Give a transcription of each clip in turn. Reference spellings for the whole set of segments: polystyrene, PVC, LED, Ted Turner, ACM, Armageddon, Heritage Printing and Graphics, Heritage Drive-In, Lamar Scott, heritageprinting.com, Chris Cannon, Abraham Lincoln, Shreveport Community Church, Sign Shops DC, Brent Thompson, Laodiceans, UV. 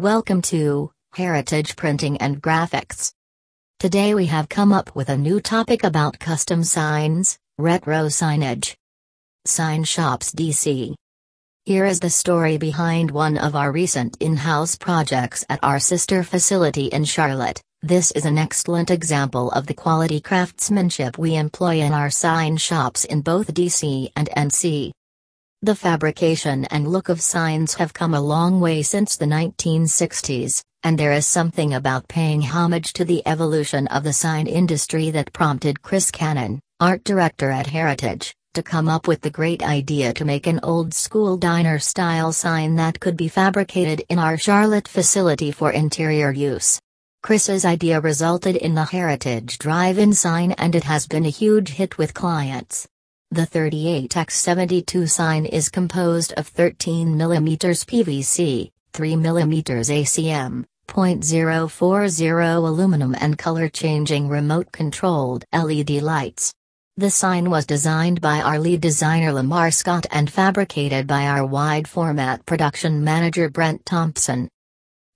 Welcome to Heritage Printing and Graphics. Today we have come up with a new topic about custom signs, retro signage. Sign Shops DC. Here is the story behind one of our recent in-house projects at our sister facility in Charlotte. This is an excellent example of the quality craftsmanship we employ in our sign shops in both DC and NC. The fabrication and look of signs have come a long way since the 1960s, and there is something about paying homage to the evolution of the sign industry that prompted Chris Cannon, art director at Heritage, to come up with the great idea to make an old-school diner-style sign that could be fabricated in our Charlotte facility for interior use. Chris's idea resulted in the Heritage Drive-In sign, and it has been a huge hit with clients. The 38x72 sign is composed of 13 mm PVC, 3 mm ACM, 0.040 aluminum and color-changing remote-controlled LED lights. The sign was designed by our lead designer Lamar Scott and fabricated by our wide-format production manager Brent Thompson.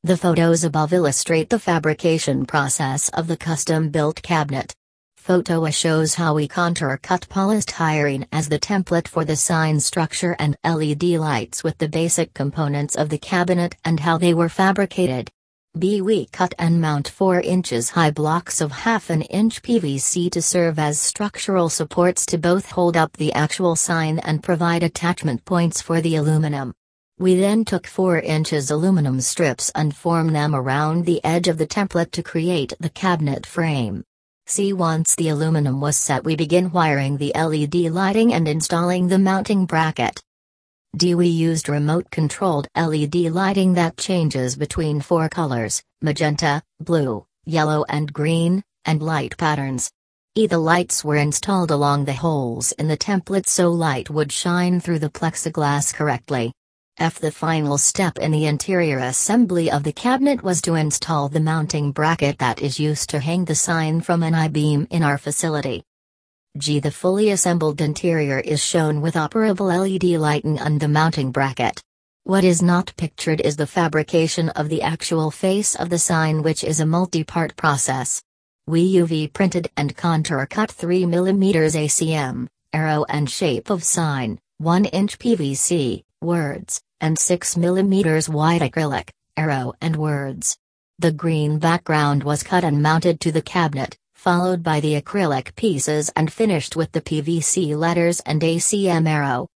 The photos above illustrate the fabrication process of the custom-built cabinet. Photo A shows how we contour cut polystyrene as the template for the sign structure and LED lights with the basic components of the cabinet and how they were fabricated. B. We cut and mount 4 inches high blocks of 1/2 inch PVC to serve as structural supports to both hold up the actual sign and provide attachment points for the aluminum. We then took 4 inches aluminum strips and formed them around the edge of the template to create the cabinet frame. See, once the aluminum was set, we begin wiring the LED lighting and installing the mounting bracket. D. We used remote-controlled LED lighting that changes between 4 colors, magenta, blue, yellow and green, and light patterns. E. The lights were installed along the holes in the template so light would shine through the plexiglass correctly. F. The final step in the interior assembly of the cabinet was to install the mounting bracket that is used to hang the sign from an I-beam in our facility. G. The fully assembled interior is shown with operable LED lighting and the mounting bracket. What is not pictured is the fabrication of the actual face of the sign, which is a multi-part process. We UV printed and contour cut 3 mm ACM, arrow and shape of sign, 1 inch PVC, words, and 6 mm wide acrylic, arrow and words. The green background was cut and mounted to the cabinet, followed by the acrylic pieces and finished with the PVC letters and ACM arrow.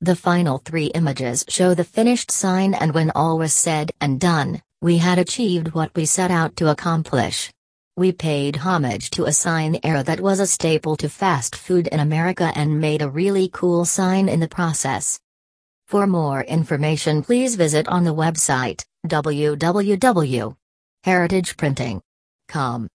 The final 3 images show the finished sign, and when all was said and done, we had achieved what we set out to accomplish. We paid homage to a sign era that was a staple to fast food in America and made a really cool sign in the process. For more information, please visit on the website www.heritageprinting.com.